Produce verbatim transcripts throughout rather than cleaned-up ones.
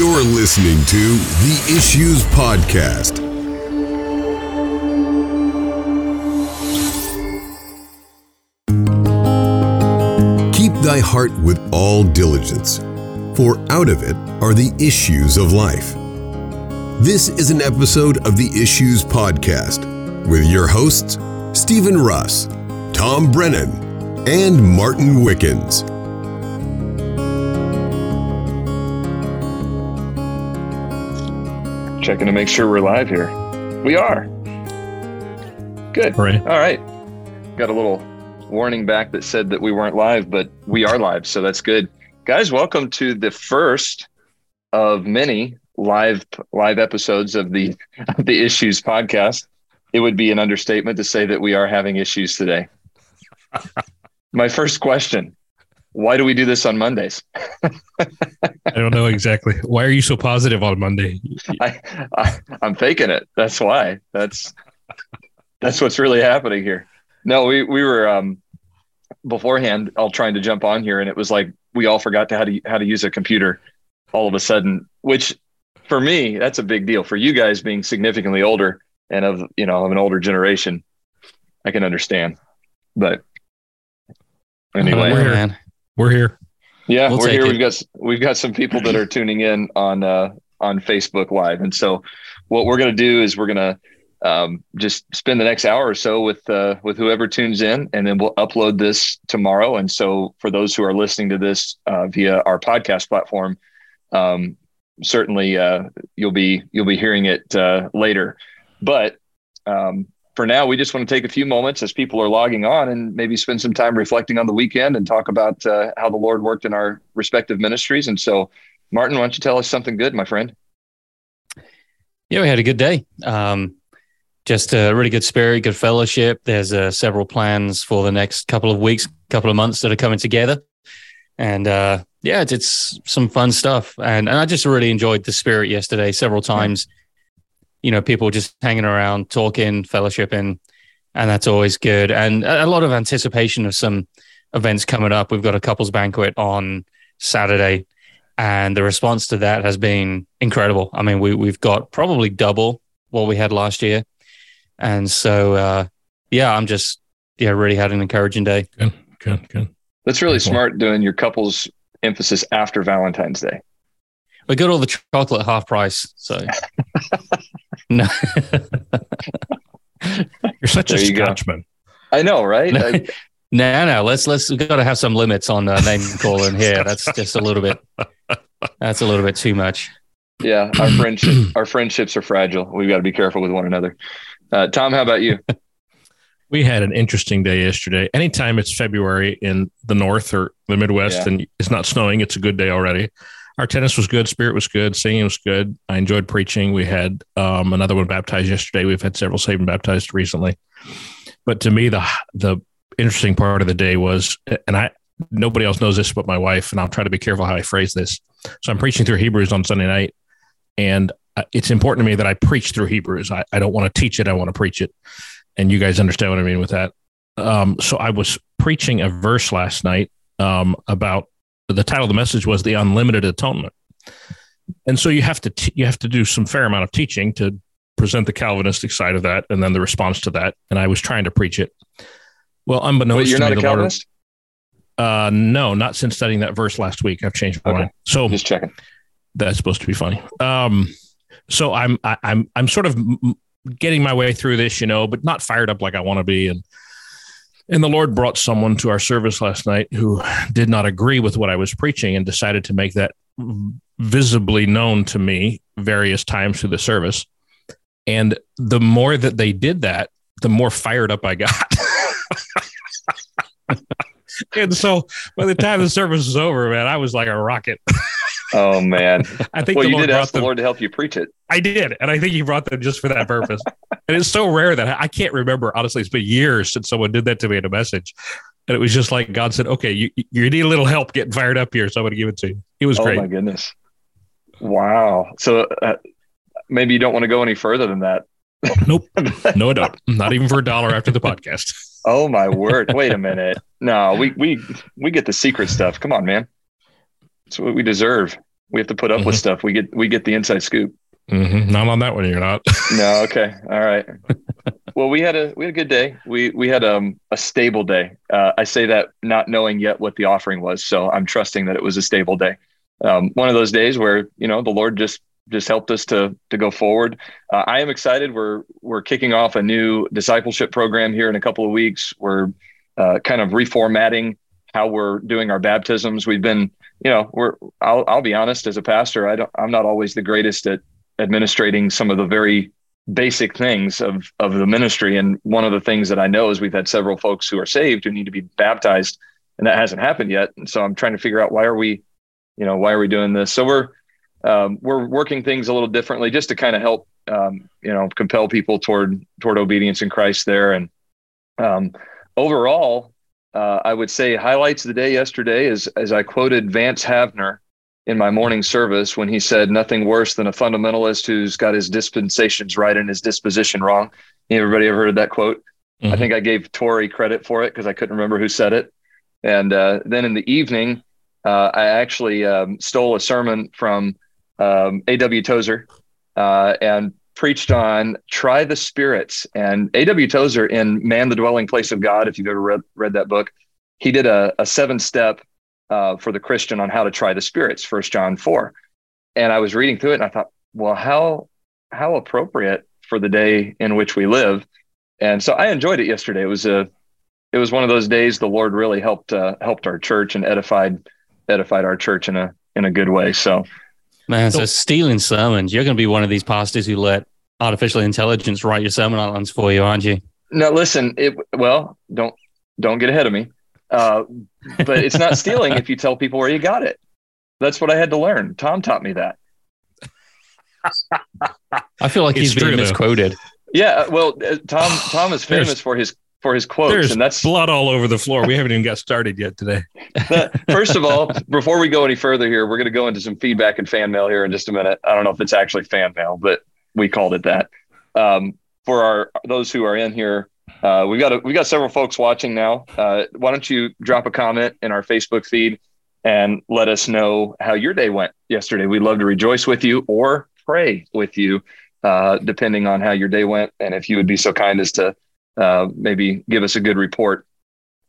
You're listening to The Issues Podcast. Keep thy heart with all diligence, for out of it are the issues of life. This is an episode of The Issues Podcast with your hosts, Stephen Russ, Tom Brennan, and Martin Wickens. Checking to make sure we're live here. We are. Good. All right. All right. Got a little warning back that said that we weren't live, but we are live, so that's good. Guys, welcome to the first of many live live episodes of the of the Issues Podcast. It would be an understatement to say that we are having issues today. My first question, why do we do this on Mondays? I don't know exactly. Why are you so positive on Monday? I, I, I'm faking it. That's why. That's that's what's really happening here. No, we we were um, beforehand all trying to jump on here, and it was like we all forgot to how to how to use a computer all of a sudden. Which for me, that's a big deal. For you guys being significantly older and of you know of an older generation, I can understand. But anyway, we're here. Man. We're here. Yeah, we'll we're here. It. We've got we've got some people that are tuning in on uh, on Facebook Live, and so what we're going to do is we're going to um, just spend the next hour or so with uh, with whoever tunes in, and then we'll upload this tomorrow. And so for those who are listening to this uh, via our podcast platform, um, certainly uh, you'll be you'll be hearing it uh, later. But um, for now, we just want to take a few moments as people are logging on and maybe spend some time reflecting on the weekend and talk about uh, how the Lord worked in our respective ministries. And so, Martin, why don't you tell us something good, my friend? Yeah, we had a good day. Um, just a really good spirit, good fellowship. There's uh, several plans for the next couple of weeks, couple of months that are coming together. And uh, yeah, it's, it's some fun stuff. And, and I just really enjoyed the spirit yesterday several times. Mm-hmm. You know, people just hanging around, talking, fellowshipping, and that's always good. And a lot of anticipation of some events coming up. We've got a couples banquet on Saturday, and the response to that has been incredible. I mean, we, we've got probably double what we had last year. And so, uh, yeah, I'm just, yeah, really had an encouraging day. Good, good, good. That's really smart doing your couples emphasis after Valentine's Day. We got all the chocolate half price, so... No, you're such a Scotchman. I know, right? No, I, no, no. Let's let's we've got to have some limits on uh, name calling here. That's just a little bit. That's a little bit too much. Yeah, our friendship, our friendships are fragile. We've got to be careful with one another. Uh, Tom, how about you? We had an interesting day yesterday. Anytime it's February in the North or the Midwest, yeah, and it's not snowing, it's a good day already. Our tennis was good. Spirit was good. Singing was good. I enjoyed preaching. We had um, another one baptized yesterday. We've had several saved and baptized recently. But to me, the the interesting part of the day was, and I nobody else knows this but my wife, and I'll try to be careful how I phrase this. So I'm preaching through Hebrews on Sunday night, and it's important to me that I preach through Hebrews. I, I don't want to teach it. I want to preach it. And you guys understand what I mean with that. Um, so I was preaching a verse last night um, about, the title of the message was The Unlimited Atonement. And so you have to t- you have to do some fair amount of teaching to present the Calvinistic side of that and then the response to that. And I was trying to preach it. Well, unbeknownst Wait, you're to not me, a Calvinist? Lord, uh, no, not since studying that verse last week. I've changed my okay. mind. So just checking. That's supposed to be funny. Um, so I'm I, I'm I'm sort of getting my way through this, you know, but not fired up like I want to be. And And the Lord brought someone to our service last night who did not agree with what I was preaching and decided to make that visibly known to me various times through the service. And the more that they did that, the more fired up I got. And so by the time the service was over, man, I was like a rocket. Oh, man. I think well, you Lord did ask them, the Lord to help you preach it. I did. And I think he brought them just for that purpose. And it's so rare that I can't remember. Honestly, it's been years since someone did that to me in a message. And it was just like God said, OK, you, you need a little help getting fired up here. So I'm going to give it to you. It was oh, great. Oh, my goodness. Wow. So uh, maybe you don't want to go any further than that. Nope. No, I don't. Not even for a dollar after the podcast. Oh, my word. Wait a minute. No, we we we get the secret stuff. Come on, man. It's what we deserve. We have to put up mm-hmm. with stuff. We get we get the inside scoop. Mm-hmm. No, I'm on that one. You're not. No. Okay. All right. Well, we had a we had a good day. We we had um, a stable day. Uh, I say that not knowing yet what the offering was, so I'm trusting that it was a stable day. Um, one of those days where you know the Lord just just helped us to to go forward. Uh, I am excited. We're we're kicking off a new discipleship program here in a couple of weeks. We're uh, kind of reformatting how we're doing our baptisms. We've been, you know, we're I'll I'll be honest as a pastor. I don't I'm not always the greatest at administrating some of the very basic things of, of the ministry. And one of the things that I know is we've had several folks who are saved who need to be baptized, and that hasn't happened yet. And so I'm trying to figure out why are we, you know, why are we doing this? So we're, um, we're working things a little differently just to kind of help, um, you know, compel people toward, toward obedience in Christ there. And um, overall, uh, I would say highlights of the day yesterday is, as I quoted Vance Havner in my morning service when he said nothing worse than a fundamentalist who's got his dispensations right and his disposition wrong. Everybody ever heard that quote? Mm-hmm. I think I gave Tory credit for it because I couldn't remember who said it. And uh, then in the evening, uh, I actually um, stole a sermon from um, A W Tozer uh, and preached on try the spirits. And A W Tozer in Man, the Dwelling Place of God, if you've ever read, read that book, he did a, a seven-step Uh, for the Christian on how to try the spirits, First John four. And I was reading through it and I thought, well, how, how appropriate for the day in which we live. And so I enjoyed it yesterday. It was a, it was one of those days the Lord really helped, uh, helped our church and edified, edified our church in a, in a good way. So. Man, so stealing sermons, you're going to be one of these pastors who let artificial intelligence write your sermon outlines for you, aren't you? No, listen, it, well, don't, don't get ahead of me. Uh, but it's not stealing if you tell people where you got it. That's what I had to learn. Tom taught me that. I feel like it's he's being misquoted. Yeah, well, uh, Tom Tom is famous there's, for his for his quotes, and that's blood all over the floor. We haven't even got started yet today. First of all, before we go any further here, we're going to go into some feedback and fan mail here in just a minute. I don't know if it's actually fan mail, but we called it that. Um, for our those who are in here. Uh, we've got a, we've got several folks watching now. Uh, why don't you drop a comment in our Facebook feed and let us know how your day went yesterday? We'd love to rejoice with you or pray with you, uh, depending on how your day went. And if you would be so kind as to uh, maybe give us a good report,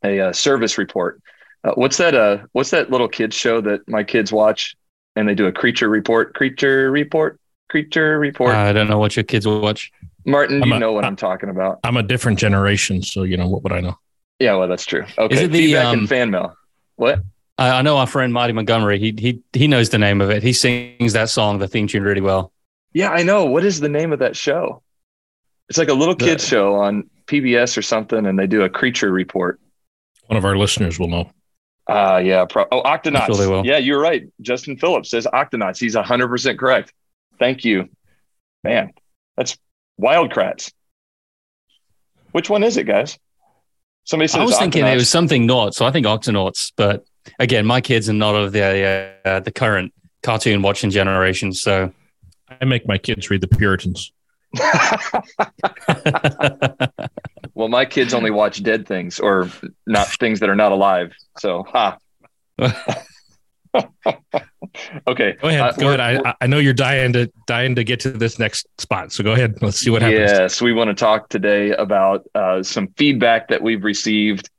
a uh, service report. Uh, what's that? Uh, what's that little kids show that my kids watch? And they do a creature report, creature report, creature report. I don't know what your kids watch. Martin, do you I'm a, know what I'm talking about? I'm a different generation, so you know what would I know? Yeah, well, that's true. Okay, is it the, feedback um, and fan mail. What? I, I know our friend Marty Montgomery. He he he knows the name of it. He sings that song, the theme tune, really well. Yeah, I know. What is the name of that show? It's like a little kids the, show on P B S or something, and they do a creature report. One of our listeners will know. Ah, uh, yeah. Pro- oh, Octonauts. Sure they will. Yeah, you're right. Justin Phillips says Octonauts. He's one hundred percent correct. Thank you, man. That's. Wildcrats. Which one is it, guys? Somebody says I was Octonauts. Thinking it was something not, so I think Octonauts. But again, my kids are not of the uh, the current cartoon watching generation, so I make my kids read the Puritans. Well, my kids only watch dead things or not things that are not alive. So, ha. Okay. Go ahead. Uh, go ahead. I, I know you're dying to dying to get to this next spot. So go ahead. Let's see what happens. Yes, we want to talk today about uh, some feedback that we've received.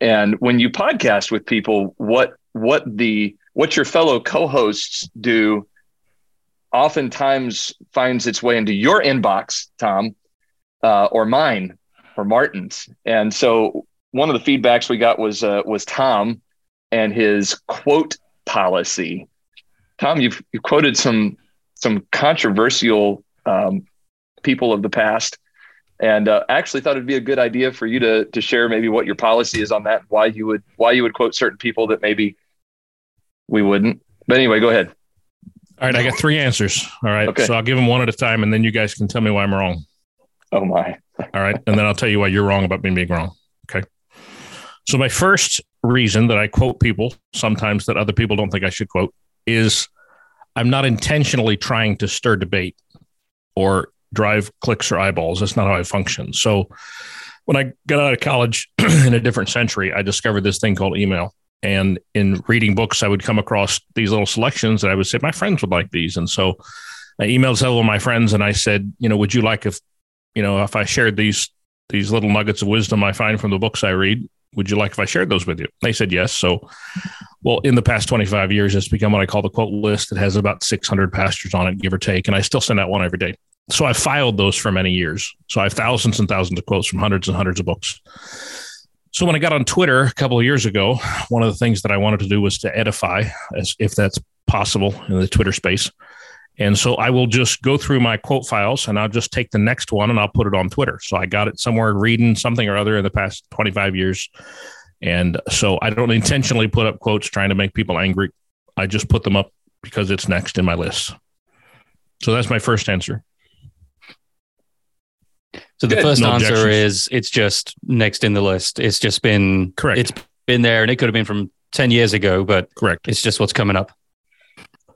And when you podcast with people, what what the what your fellow co-hosts do oftentimes finds its way into your inbox, Tom, uh, or mine or Martin's. And so one of the feedbacks we got was uh, was Tom and his quote policy. Tom, you've you quoted some some controversial um, people of the past, and uh, actually thought it'd be a good idea for you to to share maybe what your policy is on that, why you would why you would quote certain people that maybe we wouldn't. But anyway, go ahead. All right, I got three answers. All right, okay. So I'll give them one at a time, and then you guys can tell me why I'm wrong. Oh my! All right, and then I'll tell you why you're wrong about me being wrong. Okay. So my first reason that I quote people sometimes that other people don't think I should quote is I'm not intentionally trying to stir debate or drive clicks or eyeballs. That's not how I function. So when I got out of college in a different century, I discovered this thing called email. And in reading books, I would come across these little selections and I would say, my friends would like these. And so I emailed several of my friends and I said, you know, would you like if, you know, if I shared these, these little nuggets of wisdom I find from the books I read, would you like if I shared those with you? They said yes. So, well, in the past twenty-five years, it's become what I call the quote list. It has about six hundred pastors on it, give or take. And I still send out one every day. So I filed those for many years. So I have thousands and thousands of quotes from hundreds and hundreds of books. So when I got on Twitter a couple of years ago, one of the things that I wanted to do was to edify, as if that's possible in the Twitter space. And so I will just go through my quote files and I'll just take the next one and I'll put it on Twitter. So I got it somewhere reading something or other in the past twenty-five years. And so I don't intentionally put up quotes trying to make people angry. I just put them up because it's next in my list. So that's my first answer. So the Good. first no answer objections. is it's just next in the list. It's just been correct. It's been there and it could have been from ten years ago, but correct. It's just what's coming up.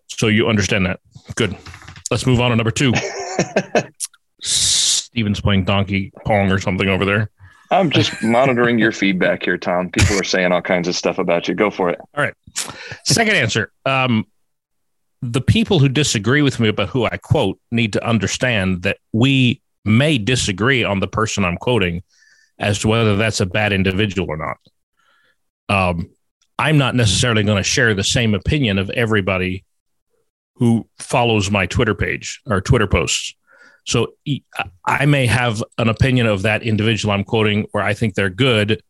So you understand that. Good. Let's move on to number two. Steven's playing Donkey Kong or something over there. I'm just monitoring your feedback here, Tom. People are saying all kinds of stuff about you. Go for it. All right. Second answer. Um, the people who disagree with me about who I quote need to understand that we may disagree on the person I'm quoting as to whether that's a bad individual or not. Um, I'm not necessarily going to share the same opinion of everybody who follows my Twitter page or Twitter posts. So I may have an opinion of that individual I'm quoting where I think they're good.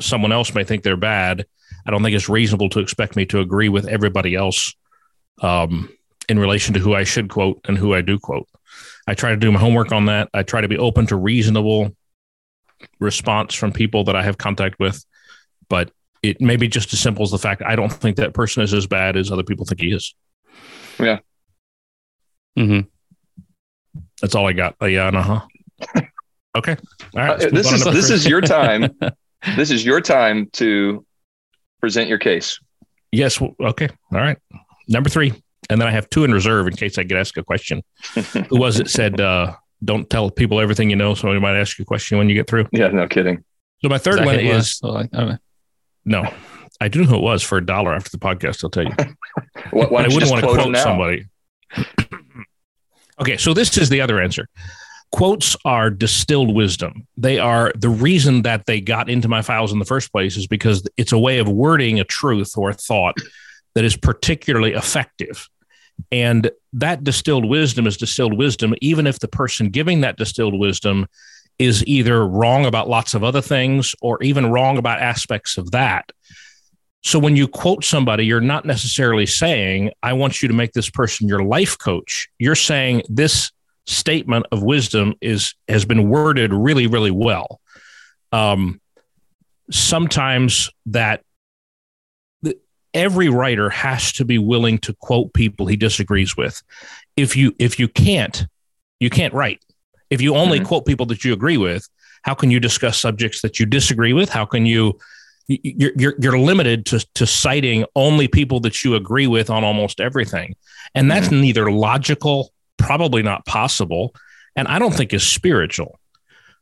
Someone else may think they're bad. I don't think it's reasonable to expect me to agree with everybody else um, in relation to who I should quote and who I do quote. I try to do my homework on that. I try to be open to reasonable response from people that I have contact with, but it may be just as simple as the fact I don't think that person is as bad as other people think he is. Yeah. Mm-hmm. That's all I got. Uh, yeah. Uh-huh. Okay. All right. Uh, this is this is your time. This is your time to present your case. Yes. Okay. All right. Number three. And then I have two in reserve in case I get asked a question. Who was it said, uh, don't tell people everything you know. Somebody might ask you a question when you get through. Yeah. No kidding. So my third one is, I don't know. No. I do know who it was for a dollar after the podcast. I'll tell you. Why, why I wouldn't want to quote, quote somebody. Okay. So this is the other answer. Quotes are distilled wisdom. They are the reason that they got into my files in the first place is because it's a way of wording a truth or a thought that is particularly effective. And that distilled wisdom is distilled wisdom, even if the person giving that distilled wisdom is either wrong about lots of other things or even wrong about aspects of that. So when you quote somebody, you're not necessarily saying, I want you to make this person your life coach. You're saying this statement of wisdom is has been worded really, really well. Um, sometimes that every writer has to be willing to quote people he disagrees with. If you if you can't, you can't write. If you only mm-hmm. quote people that you agree with, how can you discuss subjects that you disagree with? How can you... You're, you're you're limited to to citing only people that you agree with on almost everything. And that's mm-hmm. neither logical, probably not possible, and I don't think is spiritual.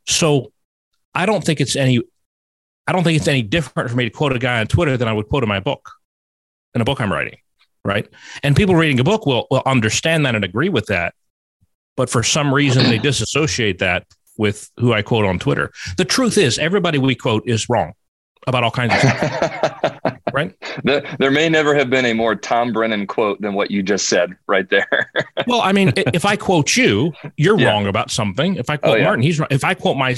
So I don't think it's any I don't think it's any different for me to quote a guy on Twitter than I would quote in my book, in a book I'm writing, right? And people reading a book will will understand that and agree with that, but for some reason they disassociate that with who I quote on Twitter. The truth is, everybody we quote is wrong about all kinds of stuff, right? The, there may never have been a more Tom Brennan quote than what you just said right there. Well, I mean, if I quote you, you're yeah. wrong about something. If I quote oh, yeah. Martin, he's wrong. If I quote my,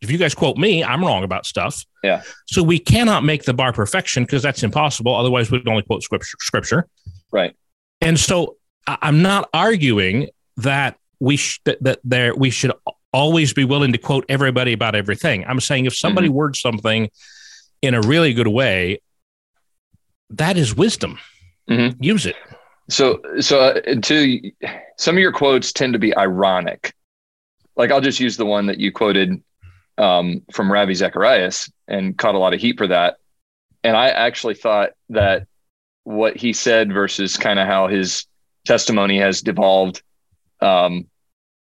if you guys quote me, I'm wrong about stuff. Yeah. So we cannot make the bar perfection because that's impossible. Otherwise, we'd only quote scripture. scripture. Right. And so I'm not arguing that we sh- that, that there we should always be willing to quote everybody about everything. I'm saying if somebody mm-hmm. words something in a really good way, that is wisdom. Mm-hmm. Use it. So, so uh, to some of your quotes tend to be ironic. Like I'll just use the one that you quoted um, from Ravi Zacharias and caught a lot of heat for that. And I actually thought that what he said versus kind of how his testimony has devolved um,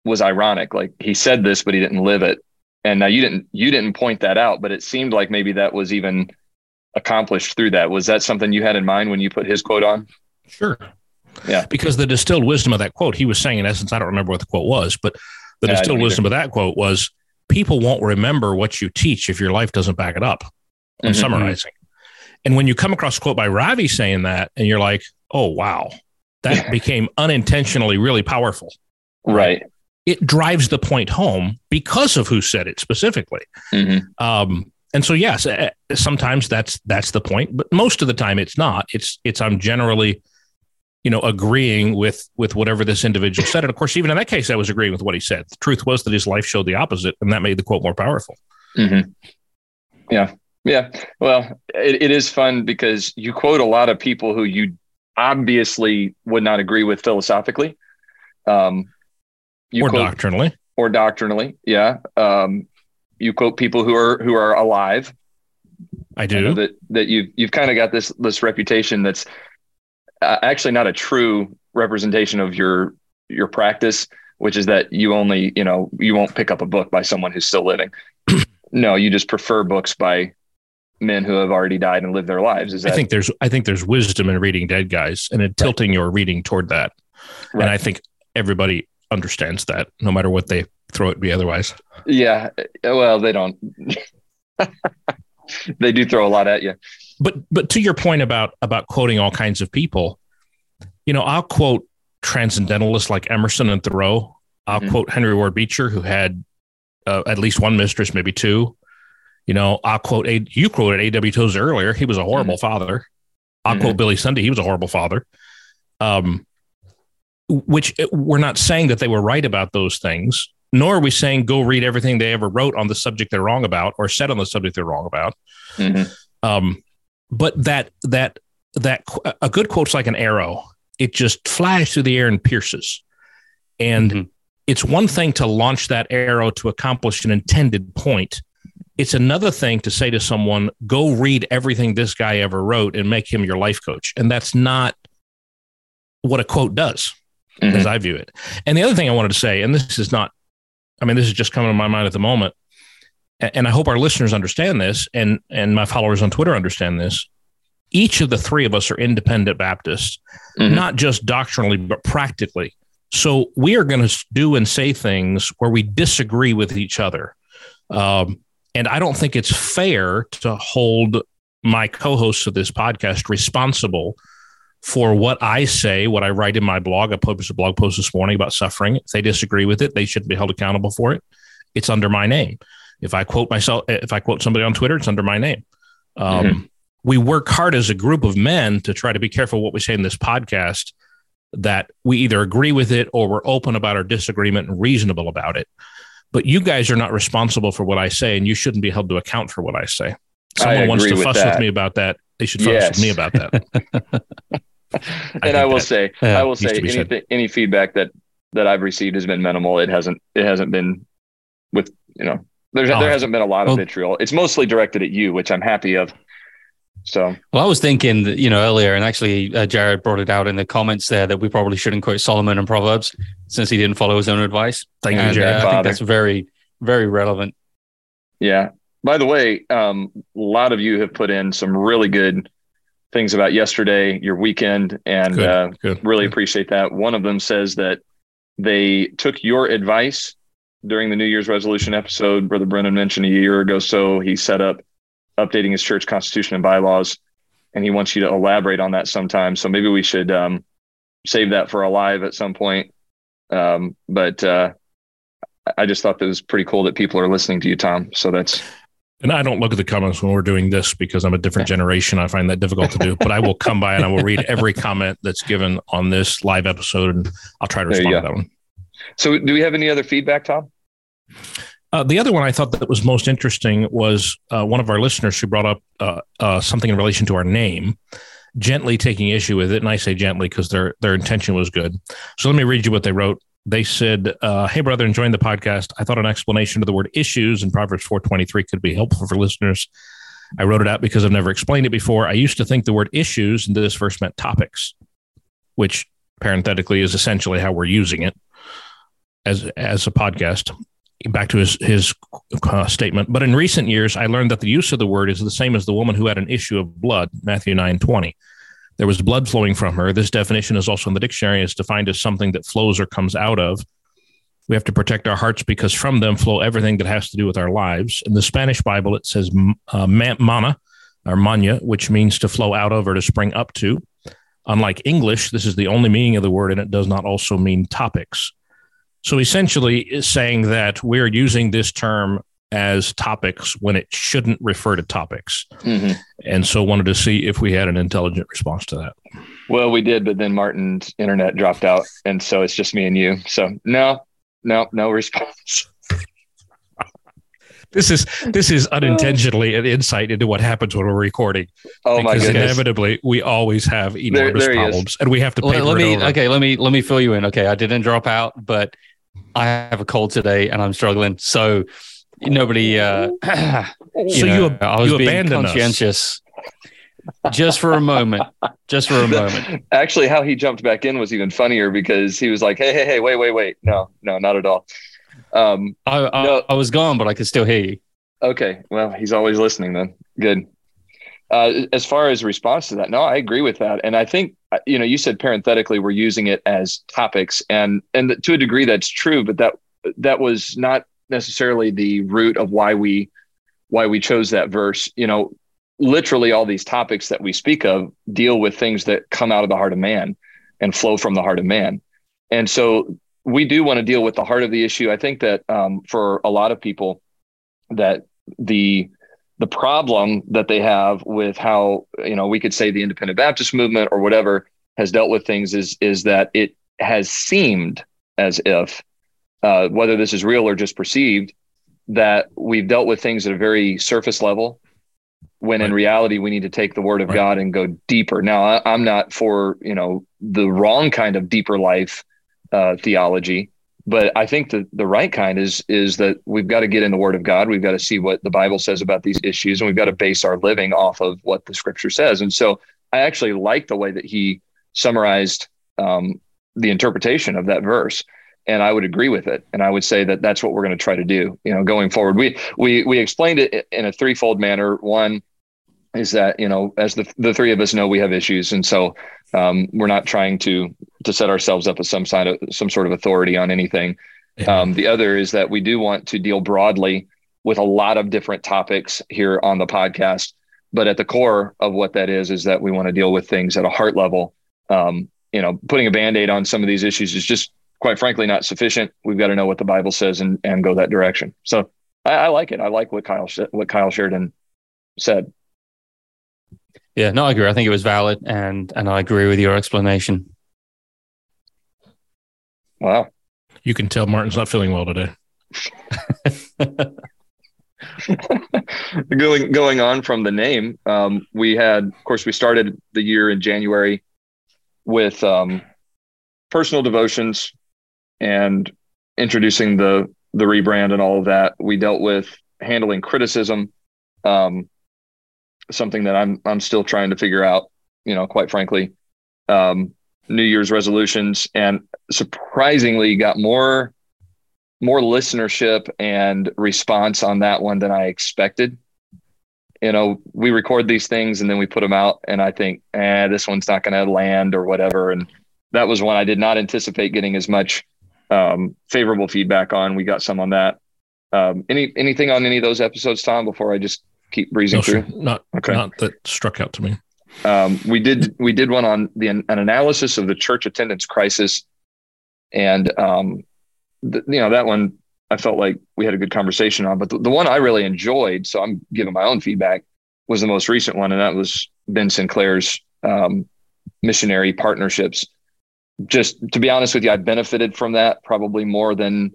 was ironic. Like he said this, but he didn't live it. And now you didn't you didn't point that out, but it seemed like maybe that was even accomplished through that. Was that something you had in mind when you put his quote on? Sure. Yeah. Because the distilled wisdom of that quote, he was saying, in essence, I don't remember what the quote was, but the yeah, distilled wisdom either. of that quote was, people won't remember what you teach if your life doesn't back it up. I'm mm-hmm. summarizing. And when you come across a quote by Ravi saying that, and you're like, oh, wow, that became unintentionally really powerful. Right. It drives the point home because of who said it specifically. Mm-hmm. Um, and so, yes, sometimes that's that's the point. But most of the time, it's not. It's it's I'm generally, you know, agreeing with with whatever this individual said. And of course, even in that case, I was agreeing with what he said. The truth was that his life showed the opposite, and that made the quote more powerful. Mm-hmm. Yeah. Yeah. Well, it, it is fun because you quote a lot of people who you obviously would not agree with philosophically. Um, you or quote, doctrinally. Or doctrinally. Yeah. Um, you quote people who are who are alive. I do. I that that you've, you've kind of got this, this reputation that's uh, actually not a true representation of your your practice, which is that you only, you know, you won't pick up a book by someone who's still living. No, you just prefer books by men who have already died and lived their lives. Is that- I think there's, I think there's wisdom in reading dead guys and in tilting right. your reading toward that. Right. And I think everybody understands that, no matter what they throw at me otherwise. Yeah. Well, they don't, they do throw a lot at you, but, but to your point about, about quoting all kinds of people, you know, I'll quote transcendentalists like Emerson and Thoreau. I'll mm-hmm. quote Henry Ward Beecher, who had uh, at least one mistress, maybe two. You know, I'll quote, a, you quoted A W Tozer earlier. He was a horrible mm-hmm. father. I'll mm-hmm. quote Billy Sunday. He was a horrible father. Um, which we're not saying that they were right about those things, nor are we saying go read everything they ever wrote on the subject they're wrong about or said on the subject they're wrong about. Mm-hmm. Um, but that, that, that a good quote's like an arrow. It just flies through the air and pierces. And mm-hmm. it's one thing to launch that arrow to accomplish an intended point. It's another thing to say to someone, go read everything this guy ever wrote and make him your life coach. And that's not what a quote does, mm-hmm. as I view it. And the other thing I wanted to say, and this is not, I mean, this is just coming to my mind at the moment, and I hope our listeners understand this, and, and my followers on Twitter understand this. Each of the three of us are independent Baptists, mm-hmm. not just doctrinally, but practically. So we are going to do and say things where we disagree with each other. Um, And I don't think it's fair to hold my co-hosts of this podcast responsible for what I say, what I write in my blog. I published a blog post this morning about suffering. If they disagree with it, they shouldn't be held accountable for it. It's under my name. If I quote myself, if I quote somebody on Twitter, it's under my name. Um, mm-hmm. We work hard as a group of men to try to be careful what we say in this podcast, that we either agree with it or we're open about our disagreement and reasonable about it. But you guys are not responsible for what I say, and you shouldn't be held to account for what I say. Someone I wants to with fuss that. with me about that. They should fuss yes. with me about that. I and I will that, say, uh, I will say anything, any feedback that, that I've received has been minimal. It hasn't, it hasn't been with, you know, there's, oh, there hasn't been a lot well, of vitriol. It's mostly directed at you, which I'm happy of. So, well, I was thinking that, you know, earlier, and actually uh, Jared brought it out in the comments there, that we probably shouldn't quote Solomon and Proverbs since he didn't follow his own advice. Thank and, you, Jared. Uh, I think that's very, very relevant. Yeah. By the way, um, a lot of you have put in some really good things about yesterday, your weekend, and good, uh, good, really good. appreciate that. One of them says that they took your advice during the New Year's resolution episode. Brother Brennan mentioned a year ago, so he set up updating his church constitution and bylaws, and he wants you to elaborate on that sometime. So maybe we should um, save that for a live at some point. Um, but uh, I just thought that was pretty cool that people are listening to you, Tom. So that's. And I don't look at the comments when we're doing this because I'm a different generation. I find that difficult to do, but I will come by and I will read every comment that's given on this live episode, and I'll try to respond to that one. So do we have any other feedback, Tom? Uh, the other one I thought that was most interesting was uh, one of our listeners who brought up uh, uh, something in relation to our name, gently taking issue with it. And I say gently because their their intention was good. So let me read you what they wrote. They said, uh, hey, brother, enjoying the podcast. I thought an explanation of the word issues in Proverbs four twenty-three could be helpful for listeners. I wrote it out because I've never explained it before. I used to think the word issues in this verse meant topics, which parenthetically is essentially how we're using it as as a podcast. back to his, his uh, statement. But in recent years, I learned that the use of the word is the same as the woman who had an issue of blood, Matthew nine twenty. There was blood flowing from her. This definition is also in the dictionary as defined as something that flows or comes out of. We have to protect our hearts because from them flow everything that has to do with our lives. In the Spanish Bible, it says uh, mana or manya, which means to flow out of or to spring up to. Unlike English, this is the only meaning of the word, and it does not also mean topics. So essentially it's saying that we're using this term as topics when it shouldn't refer to topics. Mm-hmm. And so wanted to see if we had an intelligent response to that. Well, we did, but then Martin's internet dropped out. And so it's just me and you. So no, no, no response. This is this is unintentionally an insight into what happens when we're recording. Oh my goodness! Because inevitably, we always have enormous there, there problems, and we have to. Paper let me it over. okay. Let me let me fill you in. Okay, I didn't drop out, but I have a cold today, and I'm struggling. So nobody. Uh, you so know, you, I was you being conscientious. Us. Just for a moment. Just for a moment. Actually, how he jumped back in was even funnier because he was like, "Hey, hey, hey, wait, wait, wait! No, no, not at all." Um, I, I, no, I was gone, but I could still hear you. Okay. Well, he's always listening then. Good. Uh, as far as response to that, no, I agree with that. And I think, you know, you said parenthetically, we're using it as topics and, and to a degree that's true, but that, that was not necessarily the root of why we, why we chose that verse. You know, literally all these topics that we speak of deal with things that come out of the heart of man and flow from the heart of man. And so we do want to deal with the heart of the issue. I think that um, for a lot of people that the, the problem that they have with how, you know, we could say the independent Baptist movement or whatever has dealt with things is, is that it has seemed as if, uh, whether this is real or just perceived, that we've dealt with things at a very surface level, when right. in reality, we need to take the word of right. God and go deeper. Now I, I'm not for, you know, the wrong kind of deeper life Uh, theology, but I think that the right kind is is that we've got to get in the Word of God. We've got to see what the Bible says about these issues, and we've got to base our living off of what the Scripture says. And so, I actually like the way that he summarized um, the interpretation of that verse, and I would agree with it. And I would say that that's what we're going to try to do, you know, going forward. We we we explained it in a threefold manner. One is that, you know, as the the three of us know, we have issues, and so um, we're not trying to to set ourselves up as some side of some sort of authority on anything. Yeah. Um, the other is that we do want to deal broadly with a lot of different topics here on the podcast, but at the core of what that is, is that we want to deal with things at a heart level. Um, you know, putting a Band-Aid on some of these issues is just, quite frankly, not sufficient. We've got to know what the Bible says and, and go that direction. So I, I like it. I like what Kyle, what Kyle Sheridan said. Yeah, no, I agree. I think it was valid, and and I agree with your explanation. Wow. You can tell Martin's not feeling well today. going going on from the name, um, we had, of course, we started the year in January with um, personal devotions and introducing the, the rebrand and all of that. We dealt with handling criticism, um, something that I'm I'm still trying to figure out, you know, quite frankly. Um, New Year's resolutions, and surprisingly got more, more listenership and response on that one than I expected. You know, we record these things and then we put them out and I think, eh, this one's not going to land or whatever. And that was one I did not anticipate getting as much um, favorable feedback on. We got some on that. Um, any, anything on any of those episodes, Tom, before I just keep breezing no, through? Not, okay. not that struck out to me. Um, we did we did one on the an analysis of the church attendance crisis, and um, th- you know that one I felt like we had a good conversation on. But the, the one I really enjoyed, so I'm giving my own feedback, was the most recent one, and that was Ben Sinclair's um, missionary partnerships. Just to be honest with you, I benefited from that probably more than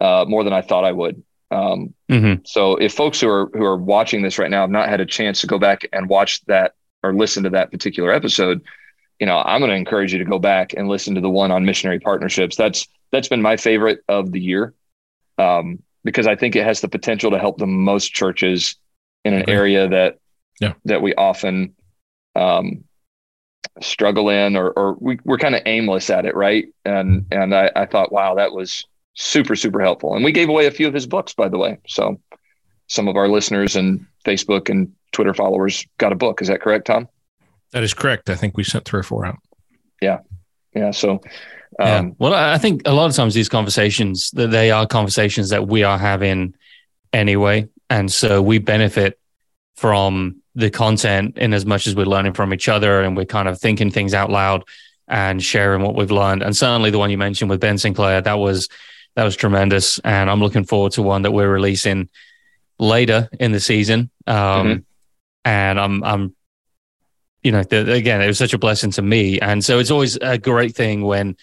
uh, more than I thought I would. Um, mm-hmm. So if folks who are who are watching this right now have not had a chance to go back and watch that, or listen to that particular episode, you know, I'm going to encourage you to go back and listen to the one on missionary partnerships. That's, that's been my favorite of the year, um, because I think it has the potential to help the most churches in an area that, yeah. that we often um, struggle in, or, or we, we're kind of aimless at it. Right. And, and I, I thought, wow, that was super, super helpful. And we gave away a few of his books, by the way. So some of our listeners and Facebook and Twitter followers got a book. Is that correct, Tom? That is correct. I think we sent three or four out. Yeah. Yeah. So, um, yeah. Well, I think a lot of times these conversations, they are conversations that we are having anyway. And so we benefit from the content in as much as we're learning from each other and we're kind of thinking things out loud and sharing what we've learned. And certainly the one you mentioned with Ben Sinclair, that was, that was tremendous. And I'm looking forward to one that we're releasing later in the season. Um, mm-hmm. And I'm, I'm, you know, the, again, it was such a blessing to me. And so it's always a great thing when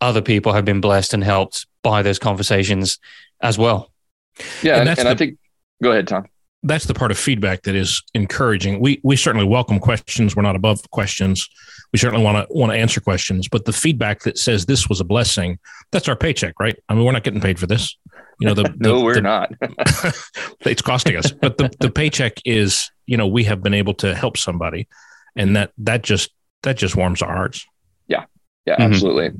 other people have been blessed and helped by those conversations as well. Yeah. And, and, and the, I think, go ahead, Tom. That's the part of feedback that is encouraging. We we certainly welcome questions. We're not above questions. We certainly want to want to answer questions, but the feedback that says this was a blessing, that's our paycheck, right? I mean, we're not getting paid for this. You know, the, no, the, we're the, not. It's costing us, but the, the paycheck is, you know, we have been able to help somebody. And that, that just, that just warms our hearts. Yeah. Yeah, mm-hmm. Absolutely.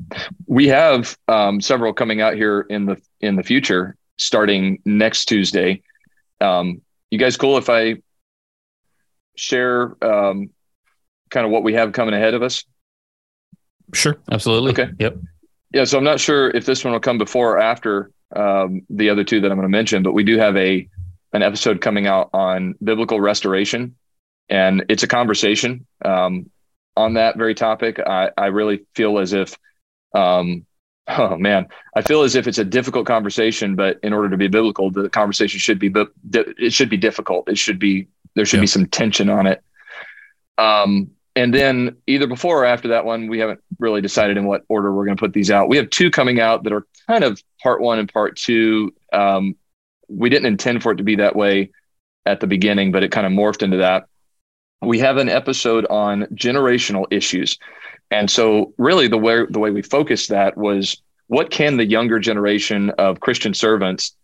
We have um, several coming out here in the, in the future, starting next Tuesday. Um, you guys cool if I share um, kind of what we have coming ahead of us? Sure. Absolutely. Okay. Yep. Yeah. So I'm not sure if this one will come before or after um, the other two that I'm going to mention, but we do have a, an episode coming out on biblical restoration. And it's a conversation um, on that very topic. I, I really feel as if, um, oh man, I feel as if it's a difficult conversation. But in order to be biblical, the conversation should be it should be difficult. It should be there should yeah. be some tension on it. Um, and then either before or after that one, we haven't really decided in what order we're going to put these out. We have two coming out that are kind of part one and part two. Um, we didn't intend for it to be that way at the beginning, but it kind of morphed into that. We have an episode on generational issues. And so really the way, the way we focused that was, what can the younger generation of Christian servants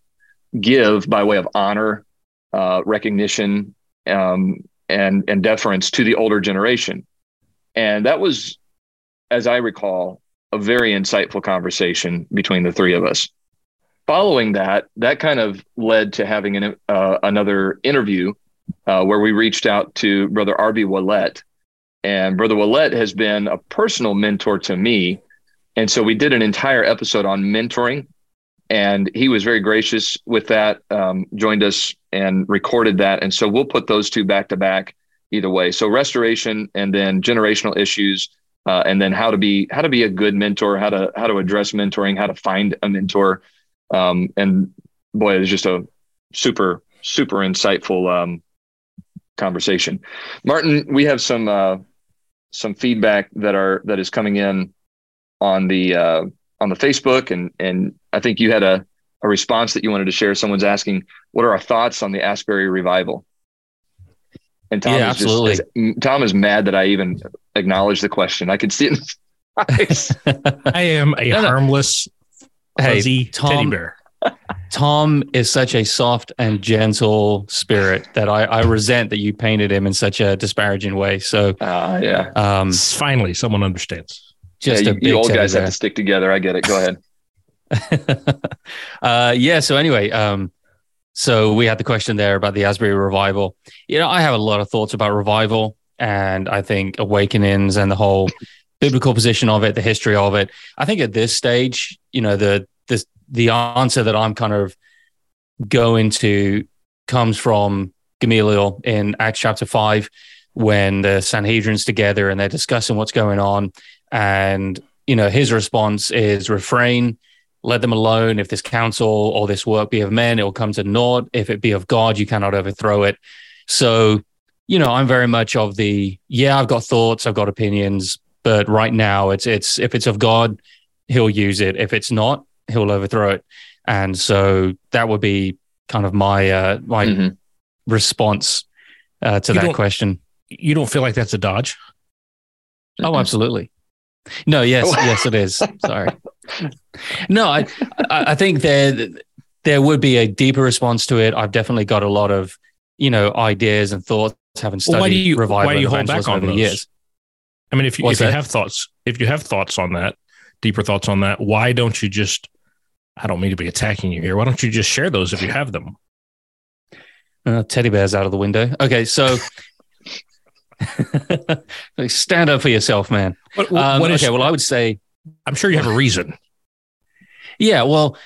give by way of honor, uh, recognition, um, and, and deference to the older generation? And that was, as I recall, a very insightful conversation between the three of us. Following that, that kind of led to having an, uh, another interview Uh, where we reached out to Brother R. B. Ouellette. And Brother Ouellette has been a personal mentor to me. And so we did an entire episode on mentoring. And he was very gracious with that, um, joined us and recorded that. And so we'll put those two back to back either way. So restoration and then generational issues, uh, and then how to be how to be a good mentor, how to how to address mentoring, how to find a mentor. Um, and boy, it was just a super, super insightful um conversation. Martin, we have some uh, some feedback that are that is coming in on the uh, on the Facebook, and and I think you had a, a response that you wanted to share. Someone's asking, what are our thoughts on the Asbury revival? And Tom yeah, is absolutely. Just, Tom is mad that I even acknowledged the question. I could see it in his eyes. I am a harmless fuzzy hey, Tom, teddy bear. Tom is such a soft and gentle spirit that I, I resent that you painted him in such a disparaging way. So, uh, yeah, um, finally, someone understands. Just yeah, you, a big you old guys there. Have to stick together. I get it. Go ahead. uh, yeah. So anyway, um, so we had the question there about the Asbury revival. You know, I have a lot of thoughts about revival, and I think awakenings and the whole biblical position of it, the history of it. I think at this stage, you know, the the The answer that I'm kind of going to comes from Gamaliel in Acts chapter five, when the Sanhedrin's together and they're discussing what's going on. And, you know, his response is refrain, let them alone. If this counsel or this work be of men, it will come to naught. If it be of God, you cannot overthrow it. So, you know, I'm very much of the, yeah, I've got thoughts, I've got opinions, but right now it's, it's, if it's of God, he'll use it. If it's not, he'll overthrow it. And so that would be kind of my uh, my mm-hmm. response uh, to you that question. You don't feel like that's a dodge? Oh, absolutely. No, yes, yes, it is. Sorry. No, I I think there there would be a deeper response to it. I've definitely got a lot of, you know, ideas and thoughts. Haven't studied well, why do you, revival why do you hold back on over those? The years. I mean, if you, if you have thoughts, if you have thoughts on that, deeper thoughts on that, why don't you just I don't mean to be attacking you here. Why don't you just share those if you have them? Uh, teddy bear's out of the window. Okay, so stand up for yourself, man. What, what, um, what is, okay, well, I would say... I'm sure you have a reason. Yeah, well,